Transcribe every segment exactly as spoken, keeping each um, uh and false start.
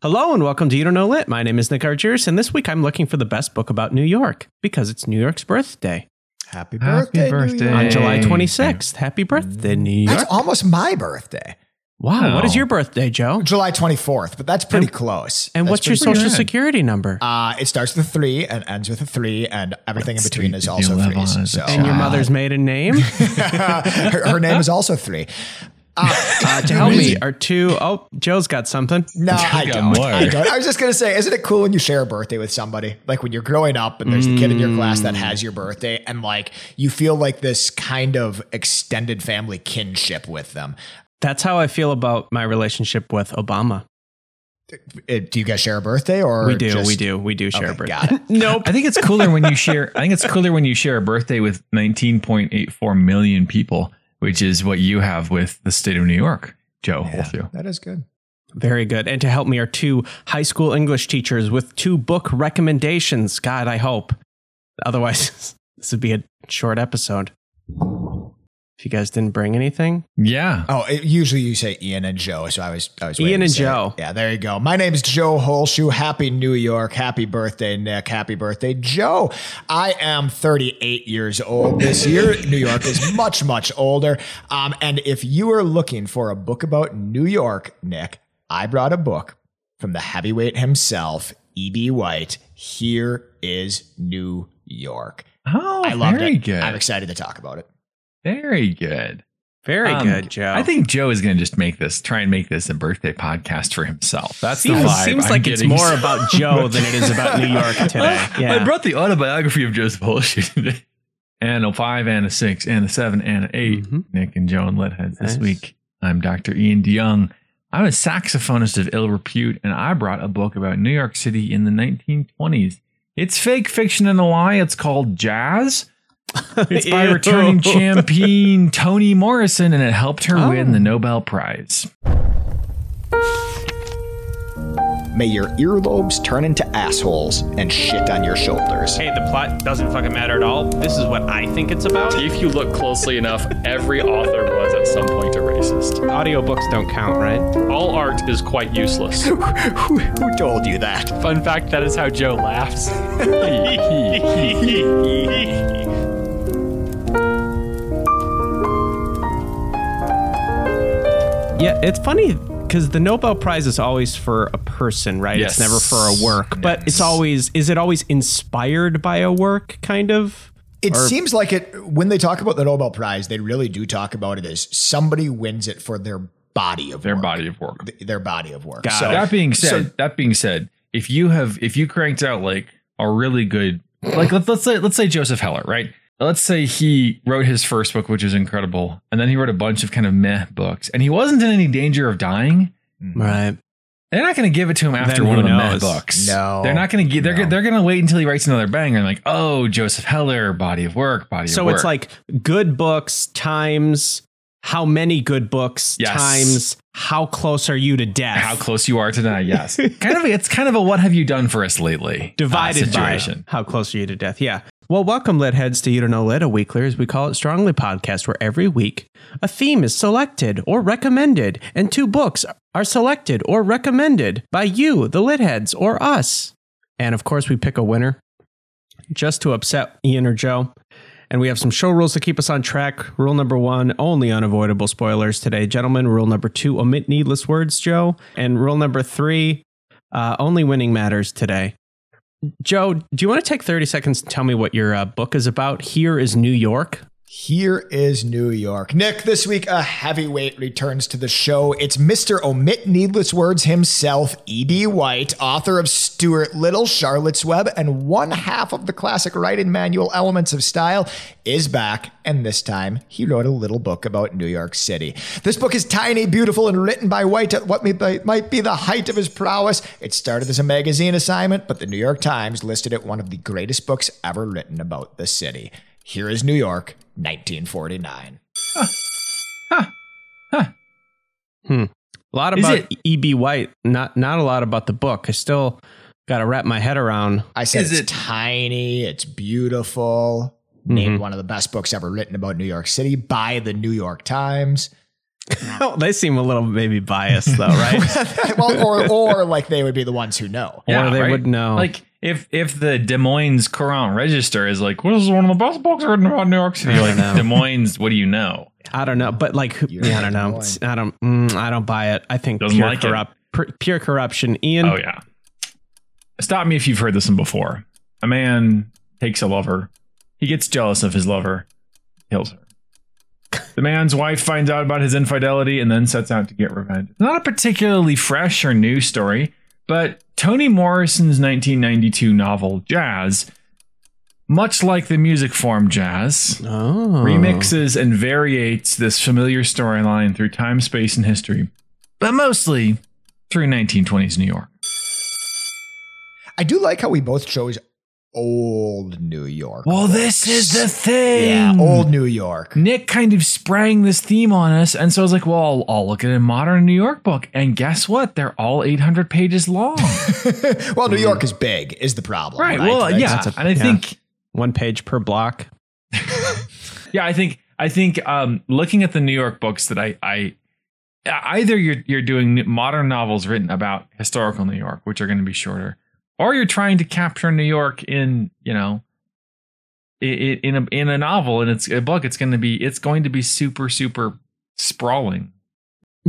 Hello and welcome to You Don't Know Lit. My name is Nick Archers, and this week I'm looking for the best book about New York because it's New York's birthday. Happy birthday, Happy birthday. New York. On July twenty-sixth. Happy birthday, New York. That's almost my birthday. Wow. Oh. What is your birthday, Joe? July twenty-fourth, but that's pretty and, close. And that's what's your social rad. security number? Uh, it starts with a three and ends with a three, and everything that's in between is also threes. So. And your mother's maiden name? her, her name is also three. Uh, uh, to help me are two. Oh, Joe's got something. No, I don't. I don't. I was just going to say, isn't it cool when you share a birthday with somebody? Like when you're growing up and there's mm. the kid in your class that has your birthday and like you feel like this kind of extended family kinship with them. That's how I feel about my relationship with Obama. Do you guys share a birthday or we do, just, we do, we do share okay, a birthday. Got it. Nope. I think it's cooler when you share. I think it's cooler when you share a birthday with nineteen point eight four million people, which is what you have with the state of New York, Joe yeah, Holshue. That is good. Very good. And to help me are two high school English teachers with two book recommendations. God, I hope. Otherwise, this would be a short episode. If you guys didn't bring anything. Yeah. Oh, it, usually you say Ian and Joe. So I was, I was Ian and Joe. It. Yeah, there you go. My name is Joe Holshue. Happy New York. Happy birthday, Nick. Happy birthday, Joe. I am thirty-eight years old this year. New York is much, much older. Um, and if you are looking for a book about New York, Nick, I brought a book from the heavyweight himself, E B. White. Here is New York. Oh, I loved very it. Good. I'm excited to talk about it. Very good. Very um, good, Joe. I think Joe is going to just make this, try and make this a birthday podcast for himself. That's seems, the vibe seems I'm like getting. It's more about Joe than it is about New York today. Yeah. I brought the autobiography of Joseph Heller today. And a five and a six and a seven and an eight. Mm-hmm. Nick and Joe and Litheads nice. This week. I'm Doctor Ian DeYoung. I'm a saxophonist of ill repute, and I brought a book about New York City in the nineteen twenties. It's fake fiction and a lie. It's called Jazz. It's by returning champion Toni Morrison, and it helped her oh. win the Nobel Prize. May your earlobes turn into assholes and shit on your shoulders. Hey, the plot doesn't fucking matter at all. This is what I think it's about. If you look closely enough, every author was at some point a racist. Audiobooks don't count, right? All art is quite useless. who, who, who told you that? Fun fact, that is how Joe laughs. Yeah, it's funny because the Nobel Prize is always for a person, right? Yes. It's never for a work, yes. but it's always, is it always inspired by a work kind of? It or? seems like it, when they talk about the Nobel Prize, they really do talk about it as somebody wins it for their body of their work. Their body of work. Th- their body of work. So, that being said, so, that being said, if you have, if you cranked out like a really good, like let's, let's say, let's say Joseph Heller, right? Let's say he wrote his first book, which is incredible. And then he wrote a bunch of kind of meh books. And he wasn't in any danger of dying. Right. They're not going to give it to him after one of the meh books. No. They're not going to they're no. they're going to wait until he writes another banger. And like, oh, Joseph Heller, body of work, body so of work. So it's like good books times how many good books yes. times how close are you to death? How close you are to that, yes. kind of it's kind of a what have you done for us lately? Divided uh, situation. By how close are you to death? Yeah. Well, welcome, Lit Heads, to You Don't Know Lit, a weekly, as we call it, strongly podcast, where every week a theme is selected or recommended, and two books are selected or recommended by you, the Lit Heads, or us. And of course, we pick a winner just to upset Ian or Joe. And we have some show rules to keep us on track. Rule number one, only unavoidable spoilers today, gentlemen. Rule number two, omit needless words, Joe. And rule number three, uh, only winning matters today. Joe, do you want to take thirty seconds to tell me what your uh, book is about? Here is New York. Here is New York. Nick, this week, a heavyweight returns to the show. It's Mister Omit Needless Words himself, E B. White, author of Stuart Little, Charlotte's Web, and one half of the classic writing manual, Elements of Style, is back. And this time, he wrote a little book about New York City. This book is tiny, beautiful, and written by White at what might be the height of his prowess. It started as a magazine assignment, but the New York Times listed it one of the greatest books ever written about the city. Here is New York, nineteen forty-nine. Huh. Huh. Huh. Hmm. A lot about E B. White, not not a lot about the book. I still got to wrap my head around. I said Is it's it? tiny, it's beautiful, mm-hmm. named one of the best books ever written about New York City by the New York Times. Oh, they seem a little maybe biased though, right? Well, or or like they would be the ones who know. Yeah, or they right? would know. Like if if the Des Moines Courant Register is like, well, this is one of the best books written about New York City. Like Des Moines, what do you know? I don't know, but like yeah, I don't know. I don't mm, I don't buy it. I think pure, like corrupt, pr- pure corruption. Ian. Oh yeah. Stop me if you've heard this one before. A man takes a lover. He gets jealous of his lover, kills her. The man's wife finds out about his infidelity and then sets out to get revenge. Not a particularly fresh or new story, but Toni Morrison's nineteen ninety-two novel Jazz, much like the music form jazz, oh. remixes and variates this familiar storyline through time, space, and history, but mostly through nineteen twenties New York. I do like how we both chose old New York. Well, books. This is the thing. Yeah, old New York. Nick kind of sprang this theme on us. And so I was like, well, I'll, I'll look at a modern New York book. And guess what? They're all eight hundred pages long. Well, New York is big is the problem. Right. Well, I, yeah. A, and I yeah. think one page per block. yeah, I think I think um, looking at the New York books that I I either you're, you're doing modern novels written about historical New York, which are going to be shorter. Or you're trying to capture New York in, you know, in a in a novel, and it's a book. It's going to be it's going to be super super sprawling.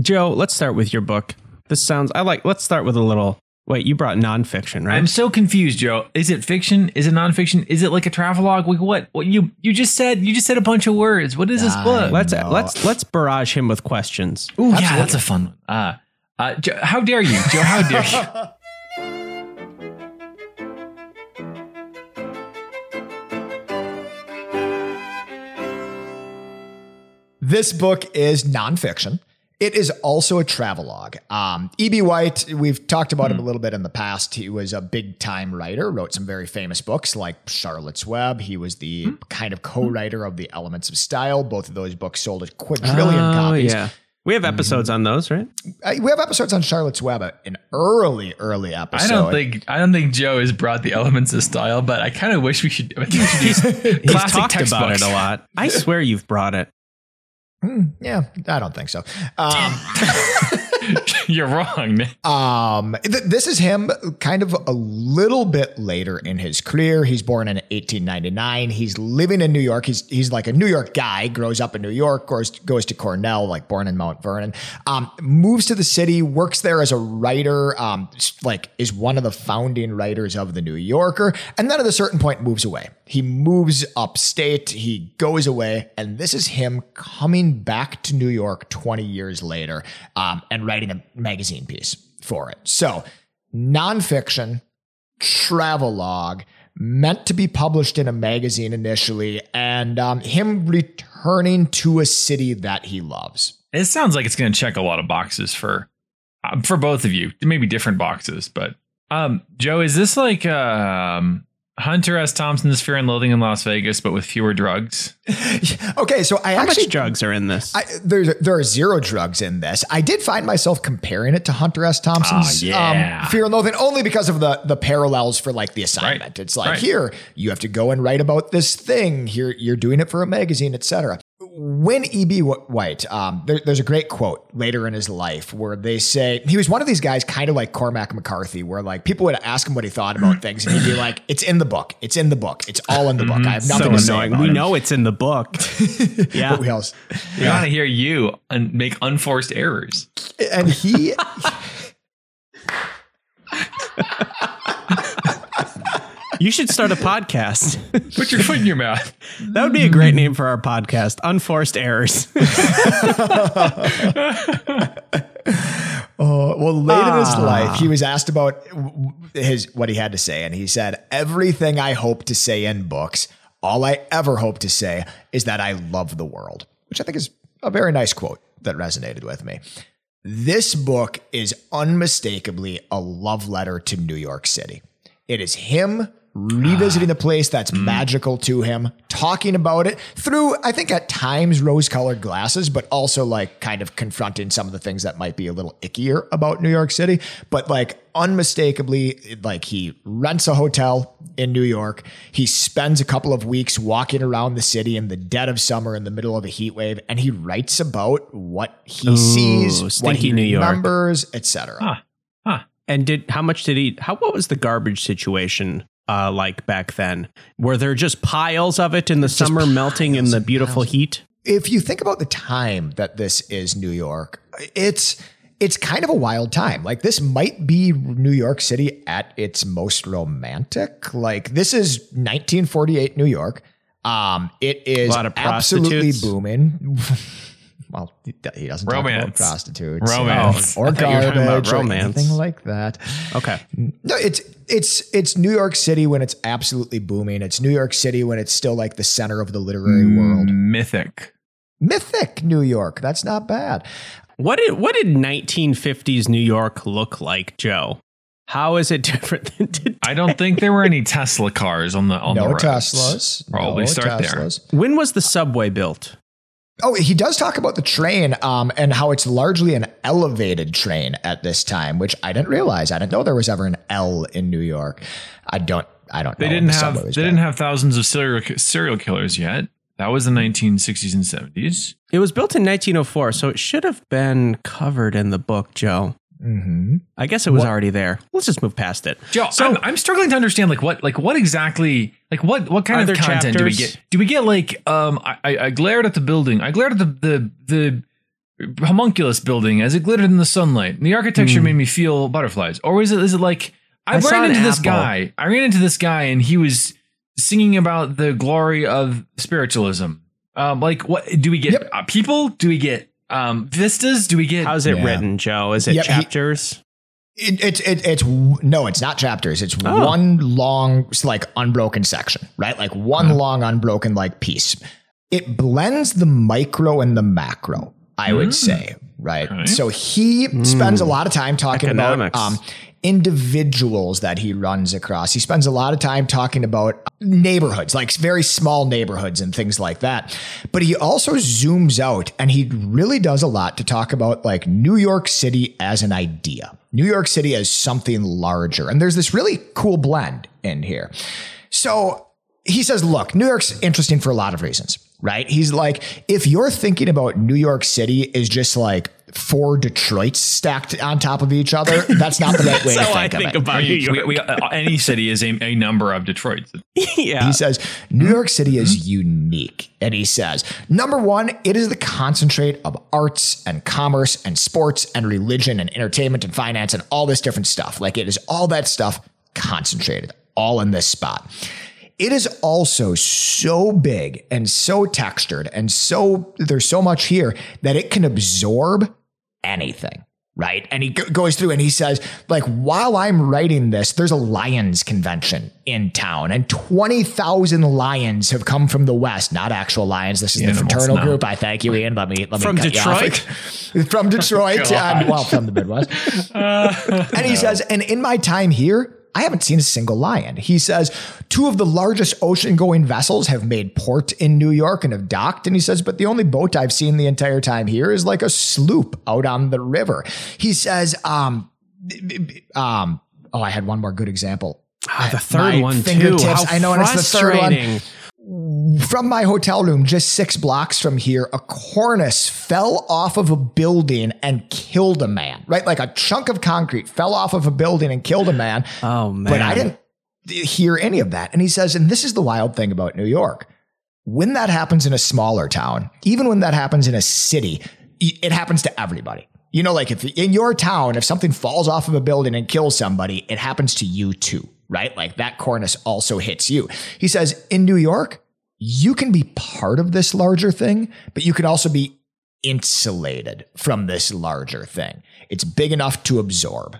Joe, let's start with your book. This sounds I like. Let's start with a little. Wait, you brought nonfiction, right? I'm so confused, Joe. Is it fiction? Is it nonfiction? Is it like a travelogue? Like what? What you you just said? You just said a bunch of words. What is this uh, book? Let's no. let's let's barrage him with questions. Ooh, yeah, that's a fun one. Uh, uh, Joe, how dare you, Joe? How dare you? This book is nonfiction. It is also a travelogue. Um, E B. White, we've talked about mm-hmm. him a little bit in the past. He was a big-time writer, wrote some very famous books like Charlotte's Web. He was the mm-hmm. kind of co-writer of the Elements of Style. Both of those books sold a quadrillion oh, copies. Yeah. We have episodes mm-hmm. on those, right? Uh, we have episodes on Charlotte's Web, an early, early episode. I don't think I don't think Joe has brought the Elements of Style, but I kind of wish we should. I think we should do He's talked textbooks. About it a lot. I swear you've brought it. Mm, yeah, I don't think so. Um, You're wrong, man. Um, th- this is him kind of a little bit later in his career. He's born in eighteen ninety-nine. He's living in New York. He's he's like a New York guy, grows up in New York, goes, goes to Cornell, like born in Mount Vernon, um, moves to the city, works there as a writer, um, like is one of the founding writers of The New Yorker. And then at a certain point moves away. He moves upstate. He goes away. And this is him coming back to New York twenty years later um, and writing a magazine piece for it. So nonfiction, travelogue, meant to be published in a magazine initially, and um, him returning to a city that he loves. It sounds like it's going to check a lot of boxes for um, for both of you, maybe different boxes. But um, Joe, is this like um, Hunter S. Thompson's Fear and Loathing in Las Vegas, but with fewer drugs? Okay, so I How actually... How much drugs are in this? I, there, there are zero drugs in this. I did find myself comparing it to Hunter S. Thompson's oh, yeah. um, Fear and Loathing, only because of the, the parallels for like the assignment. Right. It's like, right. Here, you have to go and write about this thing. Here, you're doing it for a magazine, et cetera. When E B. White, um, there, there's a great quote later in his life where they say he was one of these guys kind of like Cormac McCarthy, where like people would ask him what he thought about things and he'd be like, it's in the book. It's in the book. It's all in the mm-hmm. book. I have nothing so to say about We it. Know it's in the book. Yeah. But we else? We yeah. gotta hear you and make unforced errors. And he... You should start a podcast. Put your foot in your mouth. That would be a great name for our podcast. Unforced Errors. Oh, well, late ah. in his life, he was asked about his what he had to say. And he said, everything I hope to say in books, all I ever hope to say is that I love the world, which I think is a very nice quote that resonated with me. This book is unmistakably a love letter to New York City. It is him revisiting the place that's mm. magical to him, talking about it through, I think at times, rose-colored glasses, but also like kind of confronting some of the things that might be a little ickier about New York City. But like unmistakably, like he rents a hotel in New York. He spends a couple of weeks walking around the city in the dead of summer in the middle of a heat wave, and he writes about what he Ooh, sees, what he New remembers, et cetera. And did how much did he how what was the garbage situation uh, like back then? Were there just piles of it in the just summer melting in the beautiful piles. heat? If you think about the time that this is New York, it's it's kind of a wild time. Like this might be New York City at its most romantic. Like this is nineteen forty-eight New York. Um, it is a lot of absolutely booming. Well, he doesn't romance. talk about prostitutes romance. or, or garbage or anything like that. Okay. No, it's, it's, it's New York City when it's absolutely booming. It's New York City when it's still like the center of the literary mm, world. Mythic. Mythic New York. That's not bad. What did, what did nineteen fifties New York look like, Joe? How is it different than today? I don't think there were any Tesla cars on the, on no the roads. Teslas. Probably no start Teslas. there. When was the subway built? Oh, he does talk about the train um, and how it's largely an elevated train at this time, which I didn't realize. I didn't know there was ever an L in New York. I don't. I don't. They know didn't have. The they didn't have thousands of serial serial killers yet. That was the nineteen sixties and seventies. It was built in nineteen oh four, so it should have been covered in the book, Joe. Mm-hmm. I guess it was what? already there. Let's just move past it. Joe, so I'm, I'm struggling to understand like what, like what exactly, like what, what kind of content chapters? do we get? Do we get like, um, I, I, I glared at the building. I glared at the, the, the homunculus building as it glittered in the sunlight. And the architecture mm. made me feel butterflies. Or is it, is it like, I, I ran into this apple. guy. I ran into this guy and he was singing about the glory of spiritualism. Um, like what do we get? Yep. Uh, people? Do we get? Um, vistas? Do we get? How's it yeah. written, Joe? Is it yep, chapters? He, it, it, it, it's no, it's not chapters. It's oh. one long, like unbroken section, right? Like one oh. long unbroken like piece. It blends the micro and the macro, I mm. would say, right? Okay. So he mm. spends a lot of time talking Economics. about um, individuals that he runs across. He spends a lot of time talking about neighborhoods, like very small neighborhoods and things like that. But he also zooms out and he really does a lot to talk about like New York City as an idea, New York City as something larger. And there's this really cool blend in here. So he says, look, New York's interesting for a lot of reasons, right? He's like, if you're thinking about New York City is just like four Detroits stacked on top of each other, that's not the right way to think, I think of it. About New York. We, we, uh, any city is a, a number of Detroits. Yeah. He says, New York City mm-hmm. is unique. And he says, number one, it is the concentrate of arts and commerce and sports and religion and entertainment and finance and all this different stuff. Like it is all that stuff concentrated all in this spot. It is also so big and so textured and so there's so much here that it can absorb anything, right? And he g- goes through and he says, like, while I'm writing this, there's a Lions convention in town and twenty thousand Lions have come from the West, not actual Lions. This is yeah, the fraternal group. I thank you, Ian. Let me, let me from, Detroit? from Detroit, from Detroit, well, from the Midwest. Uh, and he no. says, and in my time here, I haven't seen a single lion. He says, two of the largest ocean-going vessels have made port in New York and have docked. And he says, but the only boat I've seen the entire time here is like a sloop out on the river. He says, um, um, oh, I had one more good example. Oh, the third my one fingertips, too. How I know, and it's the third one. From my hotel room, just six blocks from here, a cornice fell off of a building and killed a man, right? Like a chunk of concrete fell off of a building and killed a man. Oh, man. But I didn't hear any of that. And he says, and this is the wild thing about New York. When that happens in a smaller town, even when that happens in a city, it happens to everybody. You know, like if in your town, if something falls off of a building and kills somebody, it happens to you too. Right? Like that cornice also hits you. He says, in New York, you can be part of this larger thing, but you can also be insulated from this larger thing. It's big enough to absorb.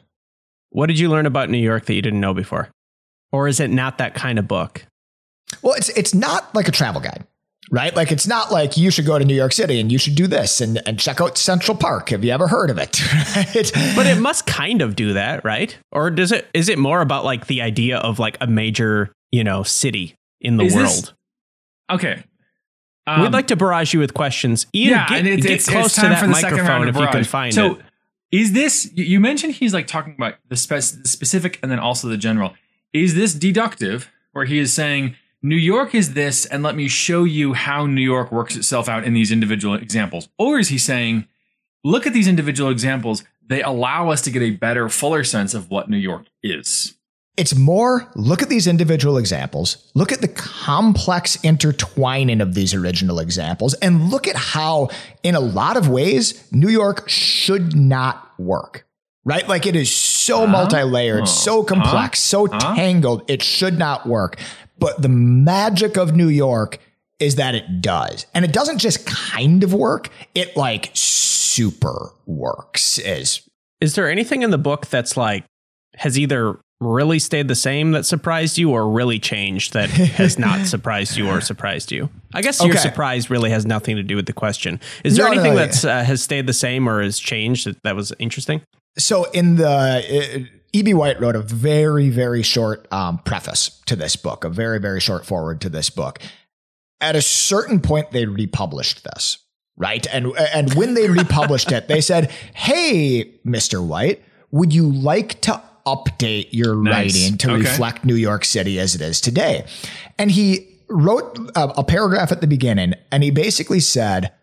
What did you learn about New York that you didn't know before? Or is it not that kind of book? Well, it's it's not like a travel guide. Right? Like, it's not like you should go to New York City and you should do this and, and check out Central Park. Have you ever heard of it? Right? But it must kind of do that, right? Or does it, is it more about like the idea of like a major you know, city in the Is world. This, okay. Um, We'd like to barrage you with questions. Ian, yeah, get, it's, get it's, close it's to that microphone if you can find so, it. Is this, you mentioned he's like talking about the spe- specific and then also the general. Is this deductive where he is saying New York is this and let me show you how New York works itself out in these individual examples? Or is he saying, look at these individual examples. They allow us to get a better, fuller sense of what New York is. It's more, look at these individual examples, look at the complex intertwining of these original examples, and look at how, in a lot of ways, New York should not work, right? Like it is so uh, multi-layered, uh, so complex, uh, so tangled, uh, it should not work. But the magic of New York is that it does. And it doesn't just kind of work, it like super works. Is, is there anything in the book that's like, has either really stayed the same that surprised you or really changed that has not surprised you or surprised you? I guess okay. Your surprise really has nothing to do with the question. Is there no, anything no, no, that's yeah. uh, has stayed the same or has changed that, that was interesting? So in the uh, E B. White wrote a very, very short um, preface to this book, a very, very short forward to this book. At a certain point, they republished this, right? And, and when they republished it, they said, hey, Mister White, would you like to update your nice. writing to okay. reflect New York City as it is today? And he wrote a, a paragraph at the beginning, and he basically said,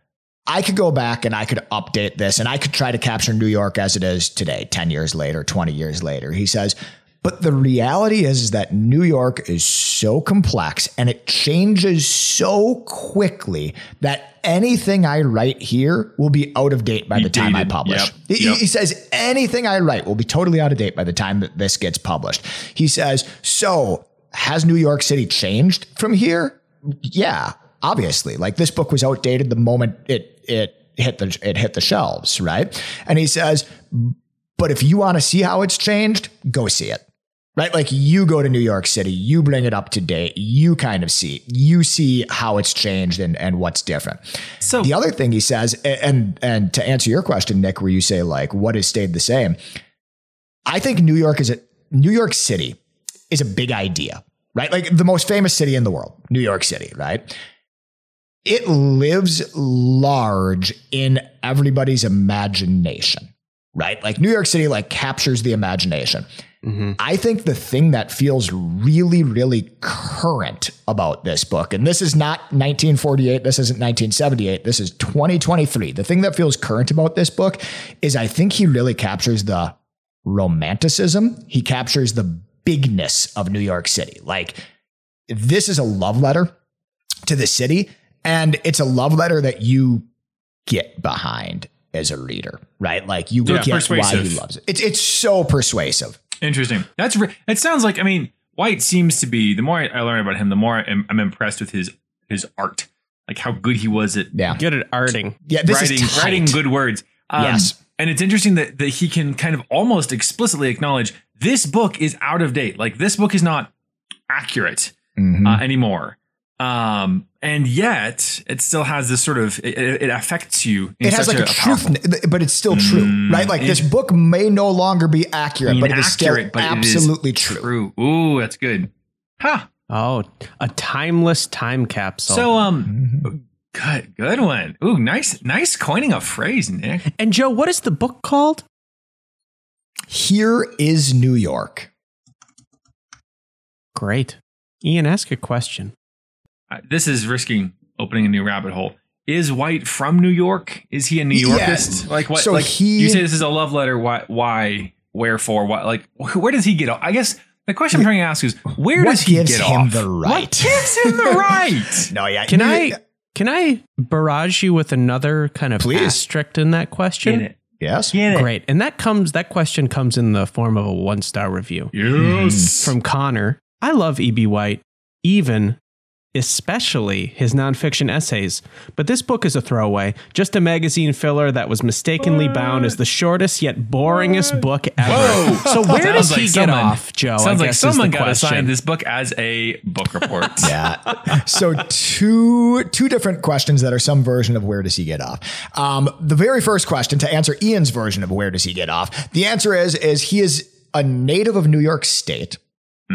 I could go back and I could update this and I could try to capture New York as it is today, ten years later, twenty years later. He says, but the reality is, is that New York is so complex and it changes so quickly that anything I write here will be out of date by you the time dated. I publish. Yep. He, yep. he says anything I write will be totally out of date by the time that this gets published. He says, so has New York City changed from here? Yeah, obviously. Like this book was outdated the moment it it hit the it hit the shelves, right? And he says, but if you want to see how it's changed, go see it. Right? Like you go to New York City, you bring it up to date, you kind of see, you see how it's changed and, and what's different. So the other thing he says, and, and to answer your question, Nick, where you say like, what has stayed the same? I think New York is a New York City is a big idea, right? Like the most famous city in the world, New York City, right? It lives large in everybody's imagination, right? Like New York City, like captures the imagination. Mm-hmm. I think the thing that feels really, really current about this book, and this is not nineteen forty-eight, this isn't nineteen seventy-eight, this is twenty twenty-three. The thing that feels current about this book is I think he really captures the romanticism. He captures the bigness of New York City. Like this is a love letter to the city, and it's a love letter that you get behind as a reader, right? Like you yeah, get why he loves it. It's, it's so persuasive. Interesting. That's it sounds like, I mean, White seems to be, the more I learn about him, the more I'm, I'm impressed with his his art, like how good he was at yeah. good at arting. Yeah, this writing, is tight. Writing good words. Um, yes. And it's interesting that, that he can kind of almost explicitly acknowledge this book is out of date. Like this book is not accurate mm-hmm. uh, anymore. Um, and yet it still has this sort of, it, it affects you. In it has such like a, a truth, powerful, but it's still true, mm, right? Like this book may no longer be accurate, but it is still absolutely is true. true. Ooh, that's good. Huh? Oh, a timeless time capsule. So, um, good, good one. Ooh, nice, nice coining a phrase, Nick. And Joe, what is the book called? Here is New York. Great. Ian, ask a question. Uh, this is risking opening a new rabbit hole. Is White from New York? Is he a New Yorkist? Yeah. Like what? So like he, you say this is a love letter. Why? Why? Wherefore? Why? Like where does he get off? I guess the question I'm trying to ask is where does he get off? The right? What gives him the right? No, yeah. Can I can I barrage you with another kind of Please. asterisk in that question? Get it. Yes. Get it. Great. And that comes. That question comes in the form of a one star review. Yes. From Connor. I love E B. White. Even. Especially his nonfiction essays. But this book is a throwaway, just a magazine filler that was mistakenly what? bound as the shortest yet boringest what? book ever. Whoa. So where does like he someone, get off, Joe? Sounds I guess like someone got question. assigned this book as a book report. Yeah. So two two different questions that are some version of where does he get off. Um, the very first question to answer Ian's version of where does he get off. The answer is, is he is a native of New York State.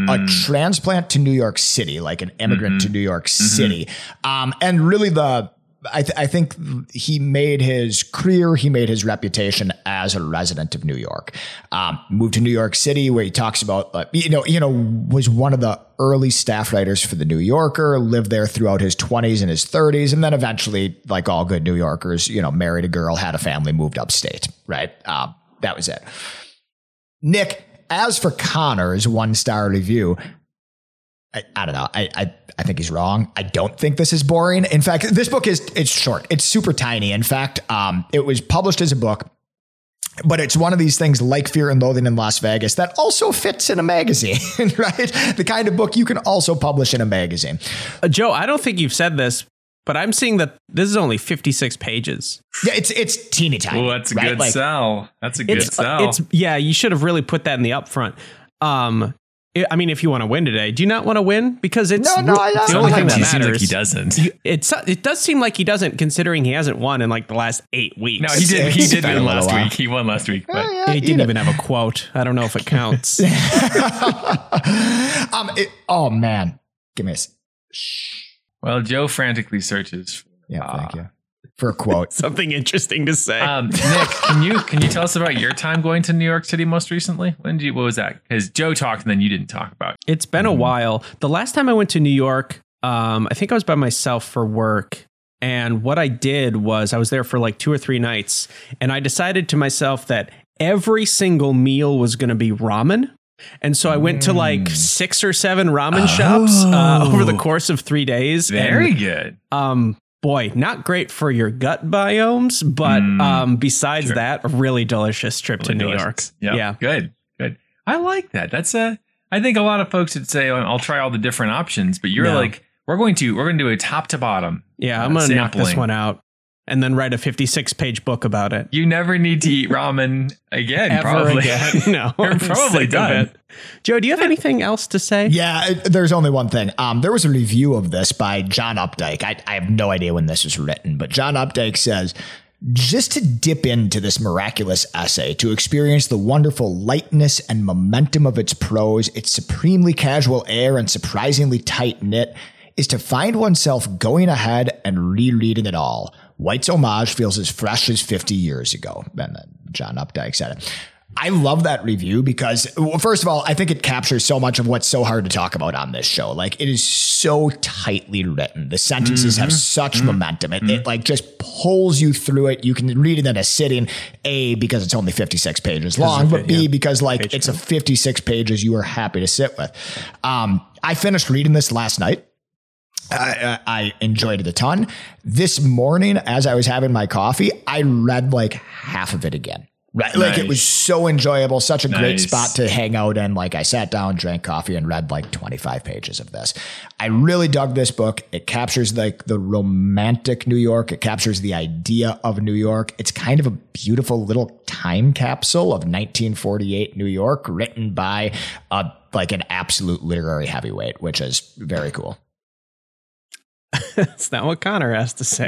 mm. a transplant to New York City, like an immigrant mm-hmm. to New York mm-hmm. City. Um, and really the, I, th- I think he made his career, he made his reputation as a resident of New York. Um, moved to New York City, where he talks about, uh, you know, you know, was one of the early staff writers for The New Yorker, lived there throughout his twenties and his thirties, and then eventually, like all good New Yorkers, you know, married a girl, had a family, moved upstate, right? Um, that was it. Nick, as for Connor's one-star review, I, I don't know. I, I I think he's wrong. I don't think this is boring. In fact, this book is it's short. It's super tiny. In fact, um, it was published as a book, but it's one of these things like Fear and Loathing in Las Vegas that also fits in a magazine, right? The kind of book you can also publish in a magazine. Uh, Joe, I don't think you've said this, but I'm seeing that this is only fifty-six pages. Yeah, it's it's teeny tiny. Oh, that's a right? good like, sell. That's a good it's, sell. It's yeah. You should have really put that in the upfront. Um. I mean, if you want to win today, do you not want to win? Because it's no, no, I don't the only thing that matters. Seems like he doesn't. It's it does seem like he doesn't, considering he hasn't won in like the last eight weeks. No, he did. He did win last week. He won last week, but yeah, yeah, he didn't know. even have a quote. I don't know if it counts. um. It, oh man, give me a. Shh. Well, Joe frantically searches. Yeah, uh, thank you for a quote. Something interesting to say. Um, Nick, can you can you tell us about your time going to New York City most recently? When did you, what was that? Because Joe talked and then you didn't talk about it. It's been mm-hmm. a while. The last time I went to New York, um, I think I was by myself for work. And what I did was I was there for like two or three nights. And I decided to myself that every single meal was going to be ramen. And so I went to like six or seven ramen oh. shops uh, over the course of three days. Very and, good. Um, boy, not great for your gut biomes, but mm, um, besides sure. that, a really delicious trip really to New delicious. York. Yep. Yeah, good, good. I like that. That's a. I think a lot of folks would say, "I'll try all the different options," but you're no. like, "We're going to we're going to do a top to bottom." Yeah, uh, I'm going to knock this one out. And then write a fifty-six page book about it. You never need to eat ramen again. Ever probably. Again. No, you're probably done. Joe, do you have anything else to say? Yeah, it, there's only one thing. Um, there was a review of this by John Updike. I, I have no idea when this was written, but John Updike says, just to dip into this miraculous essay, to experience the wonderful lightness and momentum of its prose, its supremely casual air and surprisingly tight knit, is to find oneself going ahead and rereading it all. White's homage feels as fresh as fifty years ago. And then John Updike said it. I love that review because, well, first of all, I think it captures so much of what's so hard to talk about on this show. Like, it is so tightly written. The sentences mm-hmm. have such mm-hmm. momentum. It, mm-hmm. it like just pulls you through it. You can read it in a sitting, A, because it's only fifty-six pages long, but it, B, yeah. because like Page it's a fifty-six pages you are happy to sit with. Um, I finished reading this last night. I, I enjoyed it a ton. This morning, as I was having my coffee, I read like half of it again. Right, nice. Like it was so enjoyable, such a nice. great spot to hang out in. Like I sat down, drank coffee, and read like twenty-five pages of this. I really dug this book. It captures like the romantic New York. It captures the idea of New York. It's kind of a beautiful little time capsule of nineteen forty-eight New York, written by uh, like an absolute literary heavyweight, which is very cool. That's not what Connor has to say.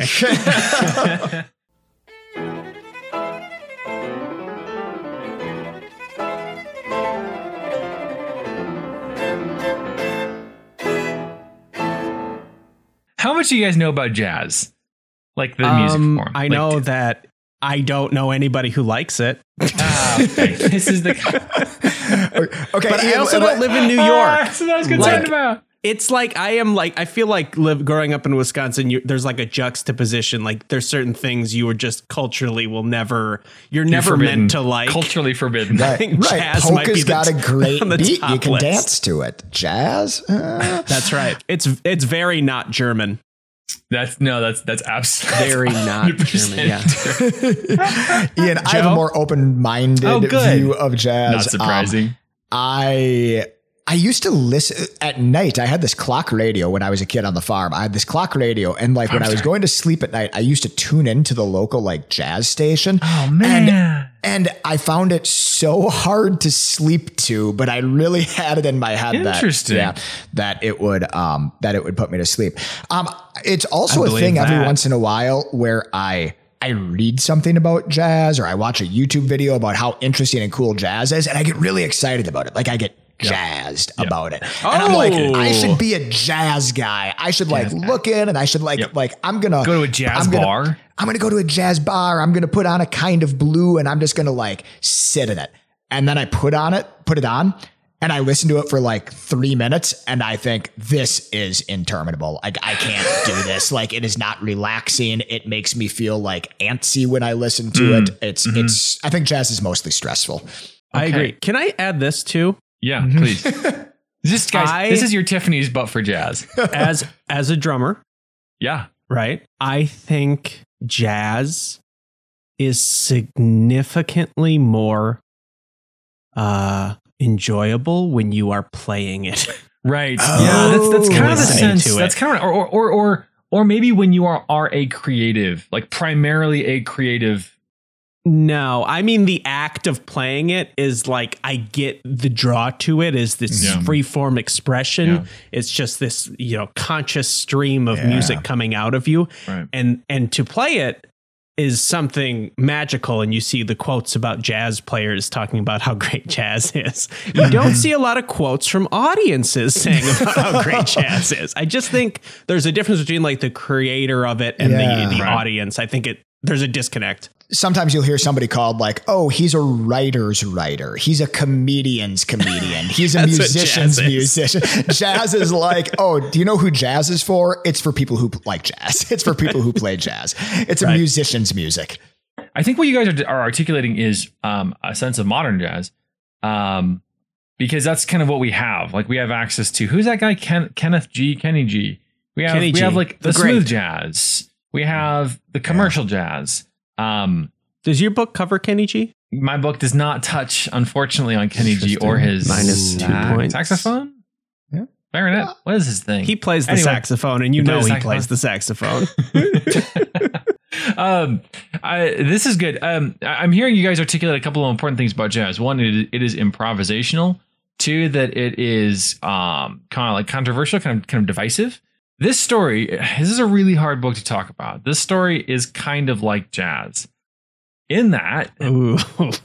How much do you guys know about jazz? Like the um, music form? I like know t- that I don't know anybody who likes it. Uh, this is the okay. But I also don't live in New York. Ah, that's what I was concerned like, about. It's like I am like I feel like live, growing up in Wisconsin, you, there's like a juxtaposition. Like there's certain things you are just culturally will never you're, you're never forbidden. meant to like. Culturally forbidden. Right. I think right. jazz Polka's might be got the, a great beat. You can list. dance to it. Jazz. Uh. That's right. It's it's very not German. That's no, that's that's absolutely very not German. Yeah. Ian, Joe? I have a more open-minded oh, view of jazz. Not surprising. Um, I. I used to listen at night. I had this clock radio when I was a kid on the farm. I had this clock radio. And like I'm when sorry. I was going to sleep at night, I used to tune into the local like jazz station. Oh, man. And, and I found it so hard to sleep to, but I really had it in my head Interesting. that, yeah, that it would, um, that it would put me to sleep. Um, it's also I a thing that. every once in a while where I, I read something about jazz or I watch a YouTube video about how interesting and cool jazz is. And I get really excited about it. Like I get jazzed yep. about it. Oh. And I'm like, I should be a jazz guy. I should jazz like guy. look in and I should like, yep. like, I'm going to go to a jazz I'm gonna, bar. I'm going to go to a jazz bar. I'm going to put on a kind of blue and I'm just going to like sit in it. And then I put on it, put it on. And I listened to it for like three minutes and I think this is interminable. Like I can't do this. Like it is not relaxing. It makes me feel like antsy when I listen to mm. it. It's, mm-hmm. it's, I think jazz is mostly stressful. Okay. I agree. Can I add this too? Yeah, mm-hmm. please. This guys, I, this is your Tiffany's butt for jazz. as, as a drummer. Yeah. Right. I think jazz is significantly more, uh, enjoyable when you are playing it. Right. Oh. Yeah, that's that's kind of the sense. To it. That's kind of or, or or or or maybe when you are are a creative, like primarily a creative. No, I mean the act of playing it is like I get the draw to it is this yeah. freeform expression. Yeah. It's just this, you know, conscious stream of yeah. music coming out of you. Right. And and to play it is something magical, and you see the quotes about jazz players talking about how great jazz is. You don't see a lot of quotes from audiences saying about how great jazz is. I just think there's a difference between like the creator of it and yeah. the, the right. audience. I think it there's a disconnect. Sometimes you'll hear somebody called like, oh, he's a writer's writer. He's a comedian's comedian. He's a musician's jazz musician. Jazz is like, oh, do you know who jazz is for? It's for people who like jazz. It's for people who play jazz. It's right. a musician's music. I think what you guys are, are articulating is um, a sense of modern jazz, um, because that's kind of what we have. Like we have access to who's that guy? Ken, Kenneth G. Kenny G. We have, Kenny G. we have like the, the smooth jazz. We have the commercial yeah. jazz. Um, does your book cover Kenny G? My book does not touch, unfortunately, on Kenny G or his minus two sax- points. Saxophone? Yeah. Baronet. Yeah. What is his thing? He plays the anyway, saxophone, and you know he plays the saxophone. um, I, this is good. Um, I'm hearing you guys articulate a couple of important things about jazz. One, it, it is improvisational. Two, that it is um kind of like controversial, kind of kind of divisive. This story, this is a really hard book to talk about. This story is kind of like jazz in that. Ooh.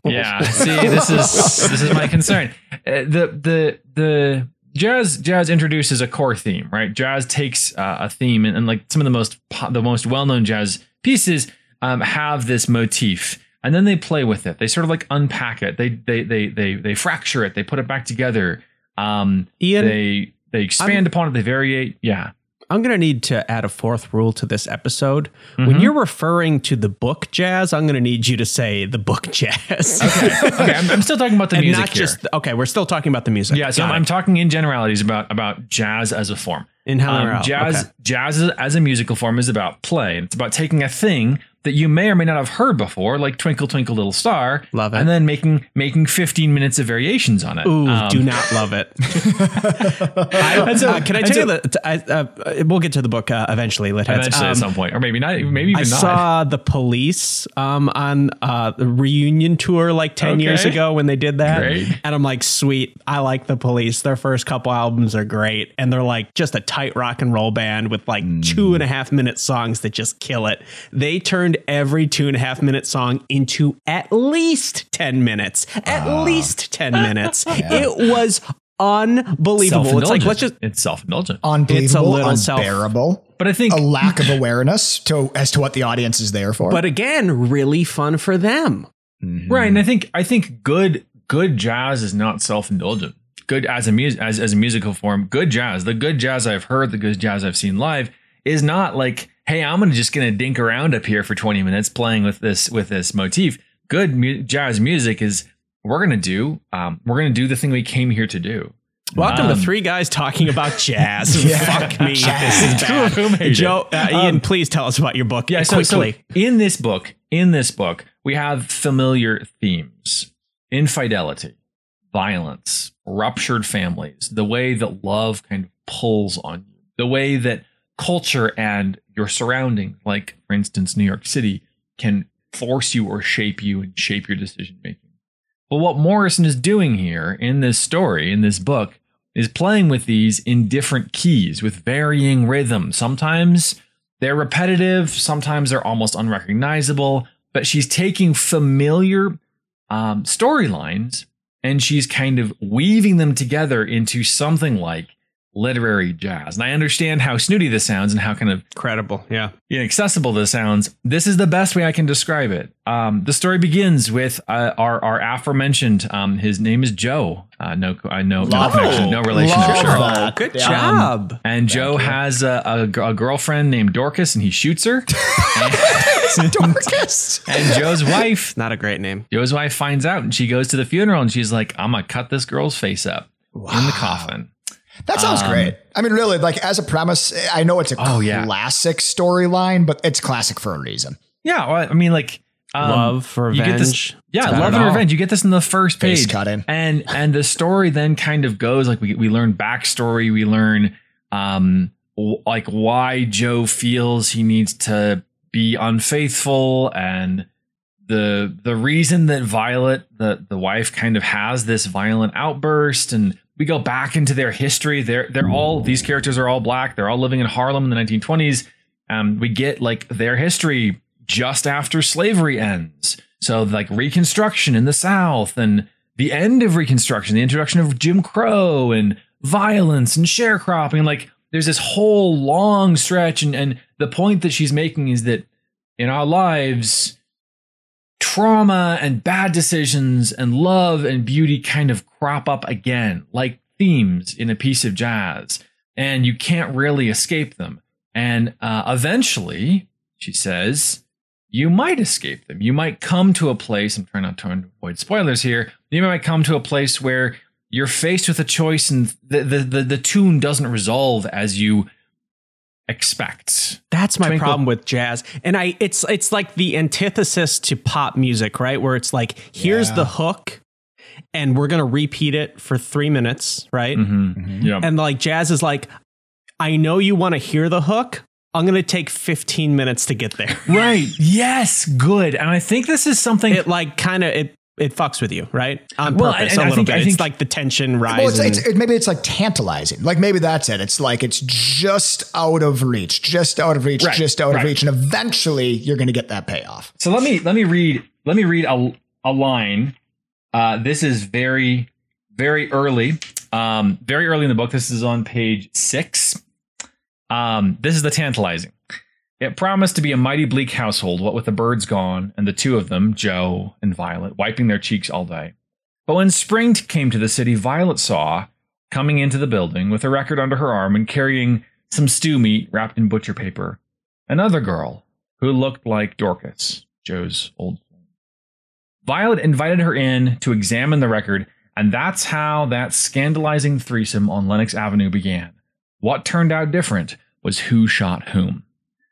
Yeah. See, this is, this is my concern. Uh, the, the, the jazz, jazz introduces a core theme, right? Jazz takes uh, a theme and, and like some of the most, the most well-known jazz pieces um, have this motif and then they play with it. They sort of like unpack it. They, they, they, they, they fracture it. They put it back together. Um, Ian, they, they expand I'm, upon it. They variate. Yeah. I'm going to need to add a fourth rule to this episode. Mm-hmm. When you're referring to the book jazz, I'm going to need you to say the book jazz. Okay, okay. I'm, I'm still talking about the and music not here. Just, okay, we're still talking about the music. Yeah, so I'm, I'm talking in generalities about, about jazz as a form. In general, um, jazz, okay. jazz as a musical form is about play. It's about taking a thing that you may or may not have heard before, like Twinkle, Twinkle, Little Star. Love it. And then making making fifteen minutes of variations on it. Ooh, um, do not love it. I, so, uh, can I tell so, you that? I, uh, we'll get to the book uh, eventually. Litheads. Eventually um, at some point. Or maybe not. Maybe even I not. I saw The Police um, on uh, the reunion tour like ten okay. years ago when they did that. Great. And I'm like, sweet. I like The Police. Their first couple albums are great. And they're like just a tight rock and roll band with like mm. two and a half minute songs that just kill it. They turn every two and a half minute song into at least ten minutes, at uh, least ten minutes. Yeah. It was unbelievable. It's like, let's just, it's self-indulgent. Unbelievable, it's a little unbearable, self, but I think a lack of awareness to, as to what the audience is there for, but again, really fun for them. Mm-hmm. Right. And I think, I think good, good jazz is not self-indulgent. Good as a music, as, as a musical form, good jazz, the good jazz I've heard, the good jazz I've seen live is not like, hey, I'm gonna just gonna dink around up here for twenty minutes playing with this with this motif. Good mu- jazz music is we're gonna do um, we're gonna do the thing we came here to do. Welcome um, to three guys talking about jazz. Yeah. Fuck me, jazz. This is bad. Two of whom hate Joe, uh, Ian, um, please tell us about your book. Yeah, so, so in this book, in this book, we have familiar themes: infidelity, violence, ruptured families, the way that love kind of pulls on you, the way that culture and your surrounding, like, for instance, New York City, can force you or shape you and shape your decision making. But what Morrison is doing here in this story, in this book, is playing with these in different keys with varying rhythms. Sometimes they're repetitive. Sometimes they're almost unrecognizable. But she's taking familiar um, storylines and she's kind of weaving them together into something like literary jazz. And I understand how snooty this sounds and how kind of incredible, yeah, inaccessible this sounds. This is the best way I can describe it. Um, the story begins with uh, our our aforementioned. Um, his name is Joe. Uh, no, I uh, know no connection, no relationship. Sure. Good um, job. And Joe has a, a, a girlfriend named Dorcas, and he shoots her. And, Dorcas. And Joe's wife, not a great name. Joe's wife finds out, and she goes to the funeral, and she's like, "I'm gonna cut this girl's face up wow. in the coffin." That sounds um, great. I mean, really, like as a premise, I know it's a oh, classic yeah. storyline, but it's classic for a reason. Yeah. Well, I mean, like um, love, revenge. You get this, yeah. Love and all. Revenge. You get this in the first Face page. Cutting. And and the story then kind of goes like we, we learn backstory. We learn um, like why Joe feels he needs to be unfaithful. And the the reason that Violet, the, the wife, kind of has this violent outburst. And we go back into their history. They're they're all these characters are all black. They're all living in Harlem in the nineteen twenties. Um, we get like their history just after slavery ends. So like Reconstruction in the South and the end of Reconstruction, the introduction of Jim Crow and violence and sharecropping. Like there's this whole long stretch. And, and the point that she's making is that in our lives, trauma and bad decisions and love and beauty kind of crop up again, like themes in a piece of jazz, and you can't really escape them. And uh, eventually, she says, you might escape them. You might come to a place, I'm trying not to avoid spoilers here, you might come to a place where you're faced with a choice and the, the, the, the tune doesn't resolve as you expect. That's my Twinkle. problem with jazz. And I it's it's like the antithesis to pop music, right? Where it's like, here's yeah. the hook and we're going to repeat it for three minutes, right? Mm-hmm. Mm-hmm. Yep. And like jazz is like, I know you want to hear the hook. I'm going to take fifteen minutes to get there. Right. Yes. Good. And I think this is something it like kind of it It fucks with you, right? On well, purpose, and, and a little think, bit. I it's think, like the tension rises. Well, it's, it's, it, maybe it's like tantalizing. Like maybe that's it. It's like it's just out of reach, just out of reach, right, just out right. of reach, and eventually you're going to get that payoff. So let me let me read let me read a a line. Uh, this is very very early, um, very early in the book. This is on page six. Um, this is the tantalizing. It promised to be a mighty bleak household, what with the birds gone and the two of them, Joe and Violet, wiping their cheeks all day. But when spring came to the city, Violet saw, coming into the building with a record under her arm and carrying some stew meat wrapped in butcher paper, another girl who looked like Dorcas, Joe's old friend. Violet invited her in to examine the record, and that's how that scandalizing threesome on Lenox Avenue began. What turned out different was who shot whom.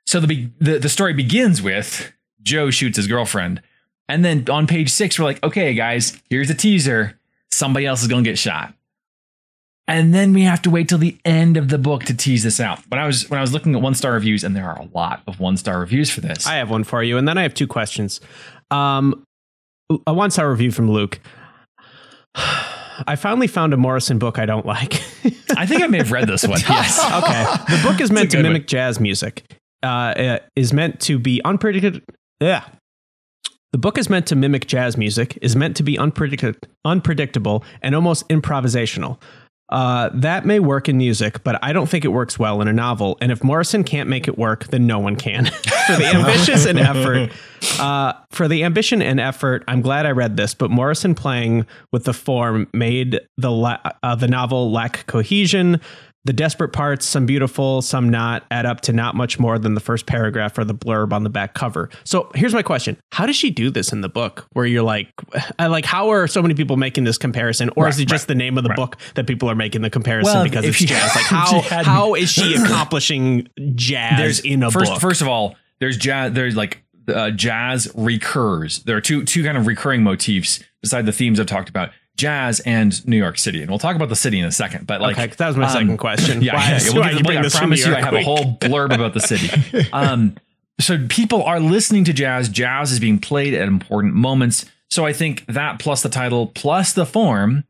So the, the the story begins with Joe shoots his girlfriend. And then on page six, we're like, OK, guys, here's a teaser. Somebody else is going to get shot. And then we have to wait till the end of the book to tease this out. When I was when I was looking at one star reviews, and there are a lot of one star reviews for this. I have one for you. And then I have two questions. Um, a one star review from Luke. I finally found a Morrison book I don't like. I think I may have read this one. Yes. OK. The book is meant to mimic one. jazz music. Uh, is meant to be unpredictable. Yeah. The book is meant to mimic jazz music, is meant to be unpredict- unpredictable and almost improvisational. Uh, that may work in music, but I don't think it works well in a novel. And if Morrison can't make it work, then no one can. For the ambitious and effort, uh, for the ambition and effort, I'm glad I read this, but Morrison playing with the form made the la- uh, the novel lack cohesion. The desperate parts, some beautiful, some not, add up to not much more than the first paragraph or the blurb on the back cover. So here's my question. How does she do this in the book where you're like, I like, how are so many people making this comparison? Or right, is it just right, the name of the right. book that people are making the comparison well, because it's she, jazz? Like how, how is she accomplishing jazz there's, in a first, book? First of all, there's jazz, there's like uh, jazz recurs. There are two, two kind of recurring motifs beside the themes I've talked about. Jazz and New York City. And we'll talk about the city in a second. But like, okay, that was my um, second question. Yeah, Why, yeah, yeah. We'll get to the point. I promise you I have a whole blurb about the city. Um, so people are listening to jazz. Jazz is being played at important moments. So I think that plus the title plus the form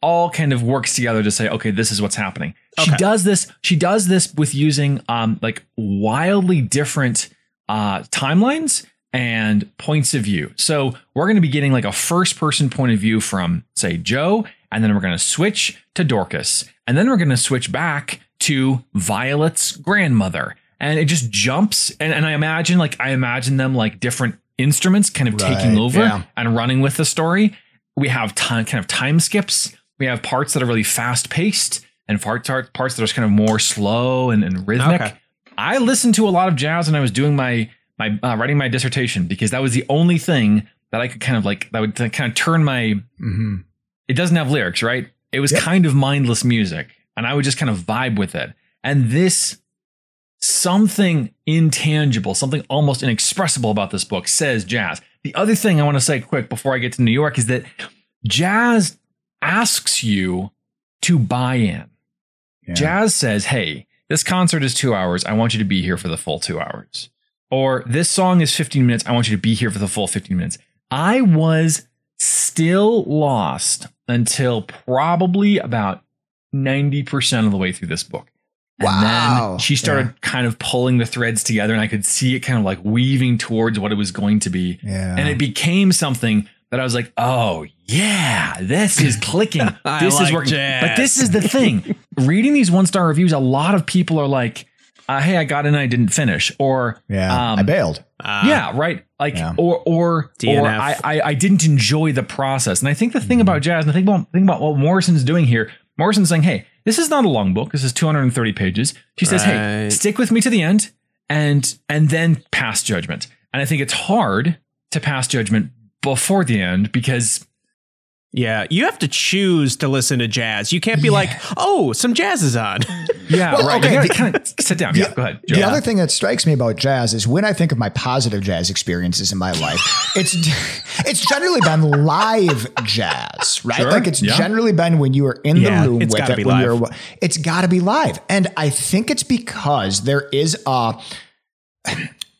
all kind of works together to say, OK, this is what's happening. Okay. She does this. She does this with using um, like wildly different uh, timelines and points of view. So we're going to be getting like a first person point of view from, say, Joe, and then we're going to switch to Dorcas, and then we're going to switch back to Violet's grandmother. And it just jumps. And, and I imagine like I imagine them like different instruments kind of right, taking over yeah. and running with the story. We have time, kind of time skips. We have parts that are really fast paced and parts parts that are kind of more slow and, and rhythmic. Okay. I listened to a lot of jazz when I was doing my my uh, writing my dissertation, because that was the only thing that I could kind of like that would kind of turn my. Mm-hmm. It doesn't have lyrics, right? It was yep. kind of mindless music, and I would just kind of vibe with it. And this. Something intangible, something almost inexpressible about this book says jazz. The other thing I want to say quick before I get to New York is that jazz asks you to buy in. Yeah. Jazz says, hey, this concert is two hours. I want you to be here for the full two hours. Or this song is fifteen minutes. I want you to be here for the full fifteen minutes. I was still lost until probably about ninety percent of the way through this book. And wow. then she started yeah. kind of pulling the threads together, and I could see it kind of like weaving towards what it was going to be. Yeah. And it became something that I was like, oh, yeah, this is clicking. This is like working. Jazz. But this is the thing. Reading these one star reviews, a lot of people are like, uh, hey, I got in and I didn't finish. Or yeah, um, I bailed. Uh, yeah, right. Like yeah. or or, D N F. or I, I, I didn't enjoy the process. And I think the thing mm. about jazz, and I think about, think about what Morrison's doing here. Morrison's saying, hey, this is not a long book. This is two hundred thirty pages. She right. says, hey, stick with me to the end and and then pass judgment. And I think it's hard to pass judgment before the end because. Yeah, you have to choose to listen to jazz. You can't be yeah. like, oh, some jazz is on. Yeah, well, right. Okay. You gotta kind of sit down. The, yeah, go ahead. Joe. The other thing that strikes me about jazz is when I think of my positive jazz experiences in my life, it's it's generally been live jazz, right? Sure. Like it's yeah. generally been when you are in yeah, the room with it. When you're, it's got to be live. And I think it's because there is a...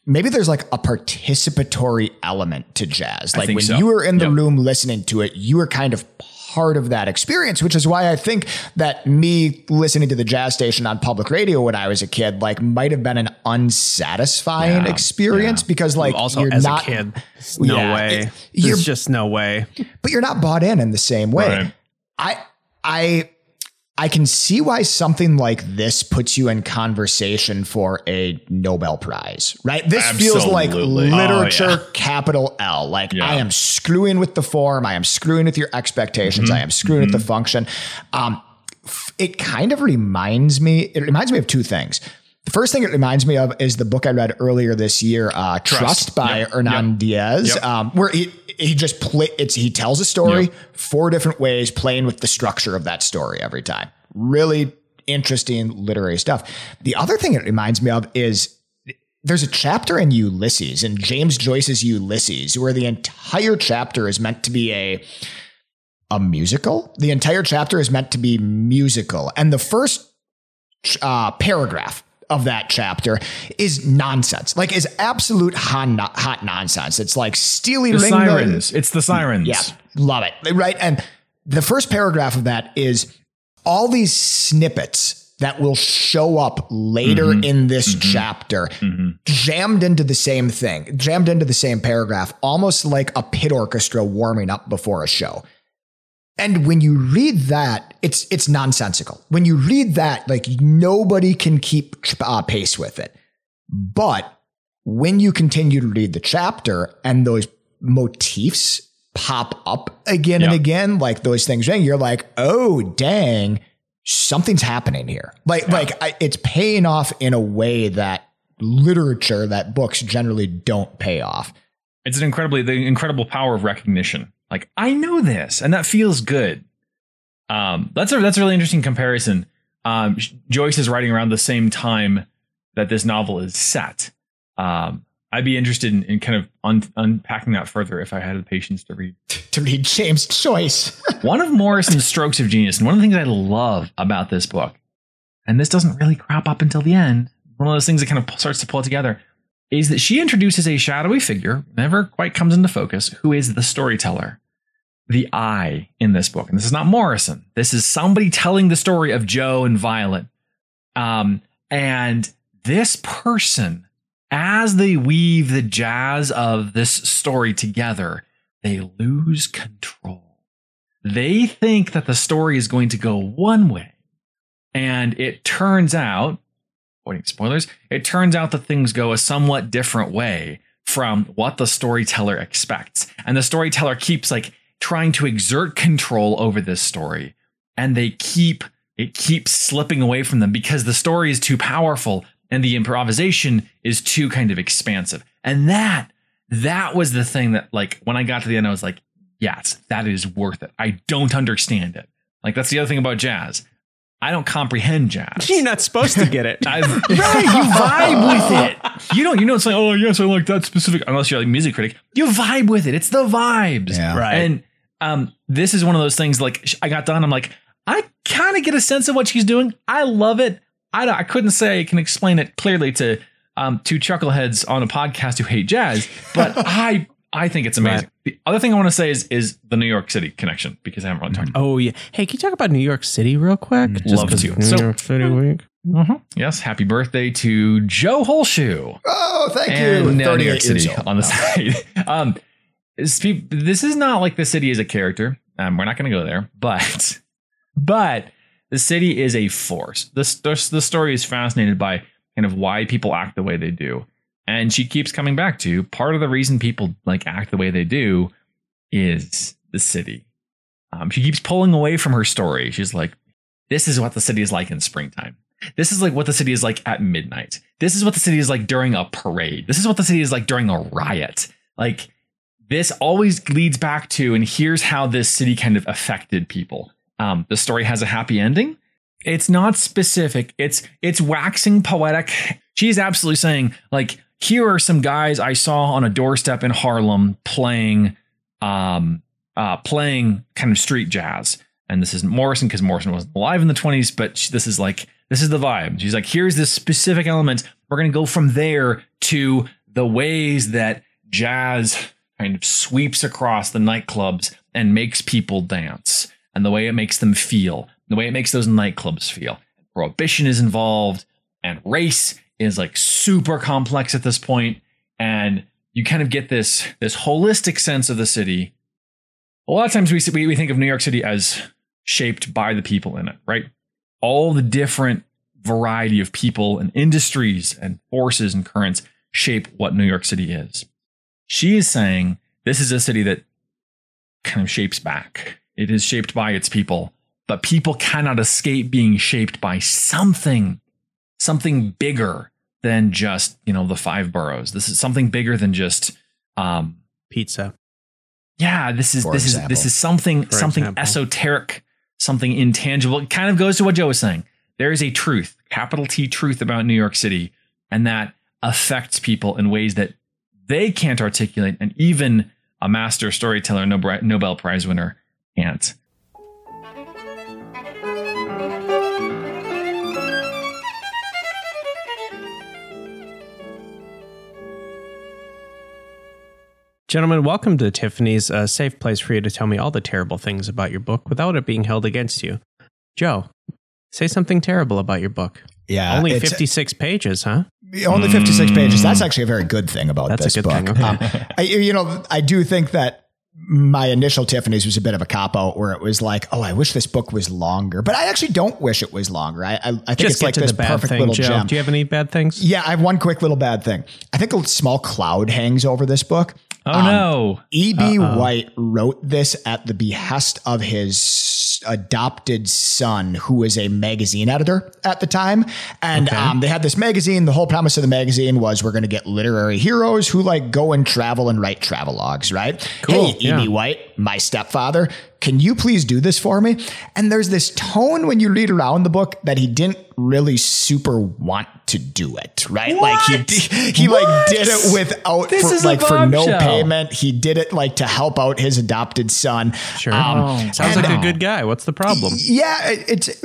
Maybe there's like a participatory element to jazz. Like when so. you were in the yep. room listening to it, you were kind of part of that experience, which is why I think that me listening to the jazz station on public radio when I was a kid, like might have been an unsatisfying yeah, experience yeah. because like also you're as not, a kid, no yeah, way. It, there's just no way. But you're not bought in in the same way. Right. I, I, I can see why something like this puts you in conversation for a Nobel Prize, right? This Absolutely. feels like literature, oh, yeah. capital L. Like yeah. I am screwing with the form. I am screwing with your expectations. Mm-hmm. I am screwing mm-hmm. with the function. Um, it kind of reminds me, it reminds me of two things. The first thing it reminds me of is the book I read earlier this year, uh, Trust. Trust by yep. Hernan yep. Diaz, yep. Um, where he, he just play, it's he tells a story yep. four different ways, playing with the structure of that story every time. Really interesting literary stuff. The other thing it reminds me of is there's a chapter in Ulysses, in James Joyce's Ulysses, where the entire chapter is meant to be a a musical. The entire chapter is meant to be musical, and the first uh, paragraph of that chapter is nonsense, like is absolute hot, hot nonsense. It's like Steely Ring. Sirens. It's the sirens. Yeah, love it. Right. And the first paragraph of that is all these snippets that will show up later mm-hmm. in this mm-hmm. chapter mm-hmm. jammed into the same thing, jammed into the same paragraph, almost like a pit orchestra warming up before a show. And when you read that, it's it's nonsensical. When you read that, like nobody can keep uh, pace with it. But when you continue to read the chapter and those motifs pop up again yep. and again, like those things, you're like, oh, dang, something's happening here. Like, yeah. like I, it's paying off in a way that literature, that books generally don't pay off. It's an incredibly, the incredible power of recognition. Like, I know this, and that feels good. Um, that's a that's a really interesting comparison. Um, Joyce is writing around the same time that this novel is set. Um, I'd be interested in, in kind of un- unpacking that further if I had the patience to read. To read James Joyce. One of Morrison's strokes of genius, and one of the things I love about this book, and this doesn't really crop up until the end, one of those things that kind of starts to pull together, is that she introduces a shadowy figure, never quite comes into focus, who is the storyteller, the I in this book. And this is not Morrison. This is somebody telling the story of Joe and Violet. Um, and this person as they weave the jazz of this story together, they lose control. They think that the story is going to go one way, and it turns out, avoiding spoilers, it turns out that things go a somewhat different way from what the storyteller expects. And the storyteller keeps like trying to exert control over this story, and they keep it keeps slipping away from them because the story is too powerful and the improvisation is too kind of expansive. And that that was the thing that, like, when I got to the end, I was like, yes, that is worth it. I don't understand it. Like, that's the other thing about jazz. I don't comprehend jazz. You're not supposed to get it. I've, right, you vibe with it. You don't. You know, it's like, oh yes, I like that specific. Unless you're like a music critic, you vibe with it. It's the vibes, yeah. Right? And um, this is one of those things. Like, I got done. I'm like, I kind of get a sense of what she's doing. I love it. I I couldn't say I can explain it clearly to um two chuckleheads on a podcast who hate jazz, but I. I think it's amazing. Right. The other thing I want to say is is the New York City connection, because I haven't really talked about it. Oh, yeah. Hey, can you talk about New York City real quick? Mm, love to. New so, York City week. Uh-huh. Yes. Happy birthday to Joe Holshue. Oh, thank and you. And New York City Joe. On the side. um, this is not like the city is a character. Um, we're not going to go there. But but the city is a force. This, this, the story is fascinated by kind of why people act the way they do. And she keeps coming back to part of the reason people like act the way they do is the city. Um, she keeps pulling away from her story. She's like, this is what the city is like in springtime. This is like what the city is like at midnight. This is what the city is like during a parade. This is what the city is like during a riot. Like, this always leads back to, and here's how this city kind of affected people. Um, the story has a happy ending. It's not specific. It's it's waxing poetic. She's absolutely saying, like, here are some guys I saw on a doorstep in Harlem playing um, uh, playing kind of street jazz. And this isn't Morrison, because Morrison wasn't alive in the twenties. But she, this is like this is the vibe. She's like, here's this specific element. We're going to go from there to the ways that jazz kind of sweeps across the nightclubs and makes people dance, and the way it makes them feel, the way it makes those nightclubs feel. Prohibition is involved, and race is like super complex at this point, and you kind of get this this holistic sense of the city. A lot of times we we think of New York City as shaped by the people in it, right? All the different variety of people and industries and forces and currents shape what New York City is. She is saying this is a city that kind of shapes back. It is shaped by its people, but people cannot escape being shaped by something. Something bigger than just, you know, the five boroughs. This is something bigger than just um, pizza. Yeah, this is For this example. is this is something For something example. esoteric, something intangible. It kind of goes to what Joe was saying. There is a truth, capital T truth, about New York City, and that affects people in ways that they can't articulate, and even a master storyteller, Nobel Prize winner, can't. Gentlemen, welcome to Tiffany's, a safe place for you to tell me all the terrible things about your book without it being held against you. Joe, say something terrible about your book. Yeah. Only fifty-six pages, huh? Only fifty-six mm. pages. That's actually a very good thing about That's this a good book. Thing, okay. um, I, you know, I do think that my initial Tiffany's was a bit of a cop-out, where it was like, oh, I wish this book was longer. But I actually don't wish it was longer. I, I, I think Just it's like this perfect thing, little Joe. gem. Do you have any bad things? Yeah, I have one quick little bad thing. I think a small cloud hangs over this book. Oh, um, no. E B. White wrote this at the behest of his adopted son, who was a magazine editor at the time. And okay. um, they had this magazine. The whole premise of the magazine was, we're going to get literary heroes who like go and travel and write travelogues, right? Cool. Hey, yeah. E B. White, my stepfather, can you please do this for me? And there's this tone when you read around the book that he didn't really super want to do it, right? What? Like he he what? like did it without for, like for no show. payment. He did it like to help out his adopted son. Sure, um, oh, sounds and, like a good guy. What's the problem? Yeah, it, it's.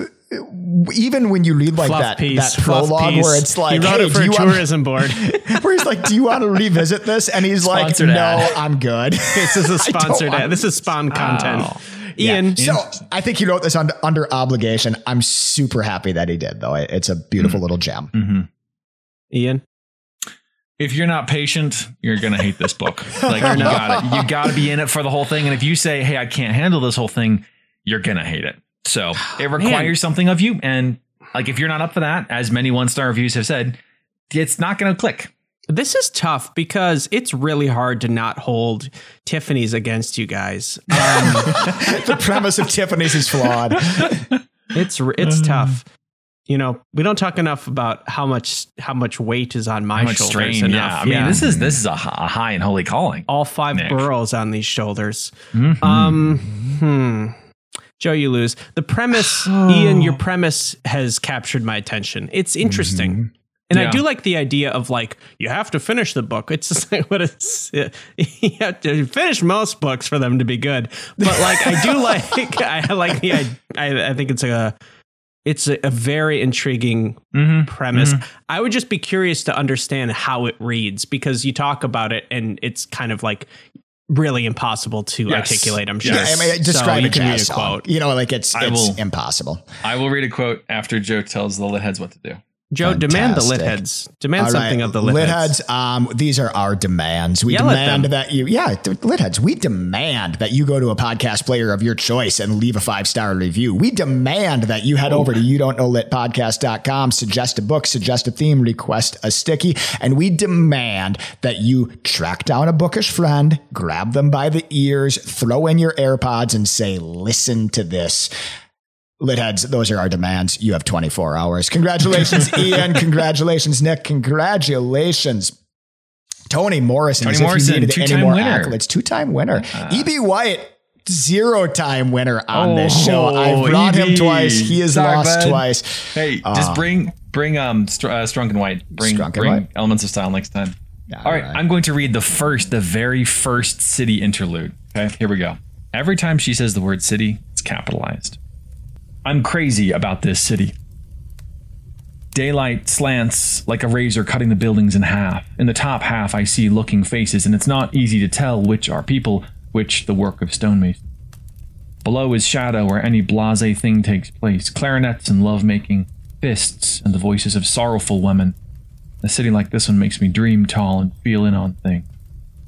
Even when you read like fluff that, piece, that prologue piece. Where it's like, he wrote hey, it for a tourism wanna, board, where he's like, do you want to revisit this? And he's sponsored like, ad. no, I'm good. This is a sponsored ad. This is spawn content. Oh. Ian. Yeah. So I think he wrote this under, under obligation. I'm super happy that he did, though. It's a beautiful mm-hmm. little gem. Mm-hmm. Ian. if you're not patient, you're going to hate this book. Like, you got it. You got to be in it for the whole thing. And if you say, hey, I can't handle this whole thing, you're going to hate it. So it requires Man. something of you. And like, if you're not up for that, as many one star reviews have said, it's not going to click. This is tough because it's really hard to not hold Tiffany's against you guys. Um, the premise of Tiffany's is flawed. It's it's um, tough. You know, we don't talk enough about how much how much weight is on my how much shoulders. Strain, enough. Yeah, I mean, yeah. this is this is a high and holy calling. All five Nick. boroughs on these shoulders. Mm-hmm. Um, hmm. Joe, you lose. The premise, oh. Ian, your premise has captured my attention. It's interesting. Mm-hmm. And yeah. I do like the idea of, like, you have to finish the book. It's just like, what is it? You have to finish most books for them to be good. But like, I do like, I like the, I, I think it's a, it's a, a very intriguing mm-hmm. premise. Mm-hmm. I would just be curious to understand how it reads, because you talk about it and it's kind of like really impossible to yes. articulate. I'm sure. Yeah, I mean, describe so it to me a quote. You know, like it's, I it's will, impossible. I will read a quote after Joe tells the lit heads what to do. Joe, Fantastic. demand the lit heads. Demand right. something of the lit, lit heads. heads. Um, these are our demands. We Yell demand that you, yeah, lit heads. We demand that you go to a podcast player of your choice and leave a five star review. We demand that you head oh. over to You Don't Know Lit Podcast dot com, suggest a book, suggest a theme, request a sticky, and we demand that you track down a bookish friend, grab them by the ears, throw in your AirPods, and say, "Listen to this." Litheads, those are our demands. You have twenty-four hours. Congratulations, Ian. Congratulations, Nick. Congratulations, Toni Morrison. Toni Morrison, two-time winner. It's two-time winner. Uh, E B. White, zero-time winner on oh, this show. I brought E B him twice. He has Sorry, lost bud. twice. Hey, uh, just bring bring um Str- uh, Strunk and White. Bring, Strunk and bring White. Elements of Style next time. All, All right, right, I'm going to read the first, the very first city interlude. Okay, here we go. Every time she says the word city, it's capitalized. I'm crazy about this city. Daylight slants like a razor, cutting the buildings in half. In the top half, I see looking faces, and it's not easy to tell which are people, which the work of stonemasons. Below is shadow where any blasé thing takes place. Clarinets and lovemaking, fists and the voices of sorrowful women. A city like this one makes me dream tall and feel in on things.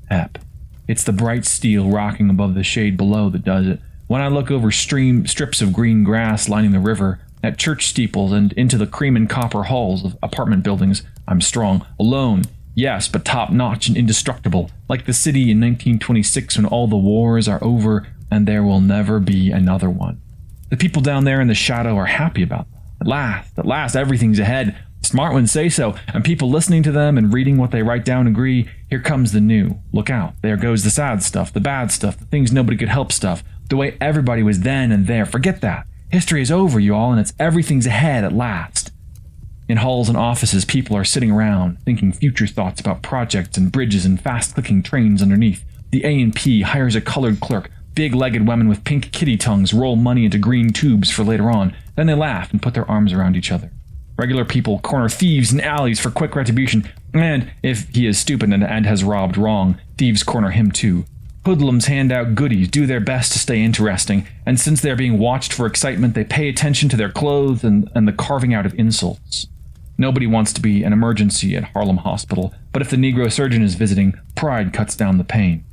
Hep. It's the bright steel rocking above the shade below that does it. When I look over stream strips of green grass lining the river, at church steeples and into the cream and copper halls of apartment buildings, I'm strong, alone, yes, but top-notch and indestructible, like the city in nineteen twenty-six when all the wars are over and there will never be another one. The people down there in the shadow are happy about that. At last, at last, everything's ahead. Smart ones say so, and people listening to them and reading what they write down agree. Here comes the new. Look out. There goes the sad stuff, the bad stuff, the things nobody could help stuff. The way everybody was then and there. Forget that. History is over, you all, and it's everything's ahead at last. In halls and offices, people are sitting around, thinking future thoughts about projects and bridges and fast-clicking trains underneath. The A and P hires a colored clerk. Big-legged women with pink kitty tongues roll money into green tubes for later on. Then they laugh and put their arms around each other. Regular people corner thieves in alleys for quick retribution. And if he is stupid and, and has robbed wrong, thieves corner him too. Hoodlums hand out goodies, do their best to stay interesting, and since they're being watched for excitement, they pay attention to their clothes and, and the carving out of insults. Nobody wants to be an emergency at Harlem Hospital, but if the Negro surgeon is visiting, pride cuts down the pain.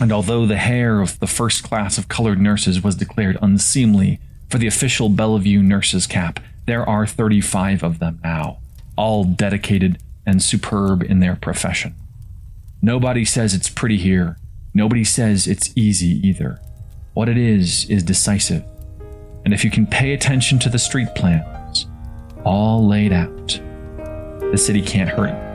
And although the hair of the first class of colored nurses was declared unseemly for the official Bellevue nurse's cap, there are thirty-five of them now, all dedicated and superb in their profession. Nobody says it's pretty here. Nobody says it's easy either. What it is is decisive. And if you can pay attention to the street plans, all laid out, the city can't hurt you.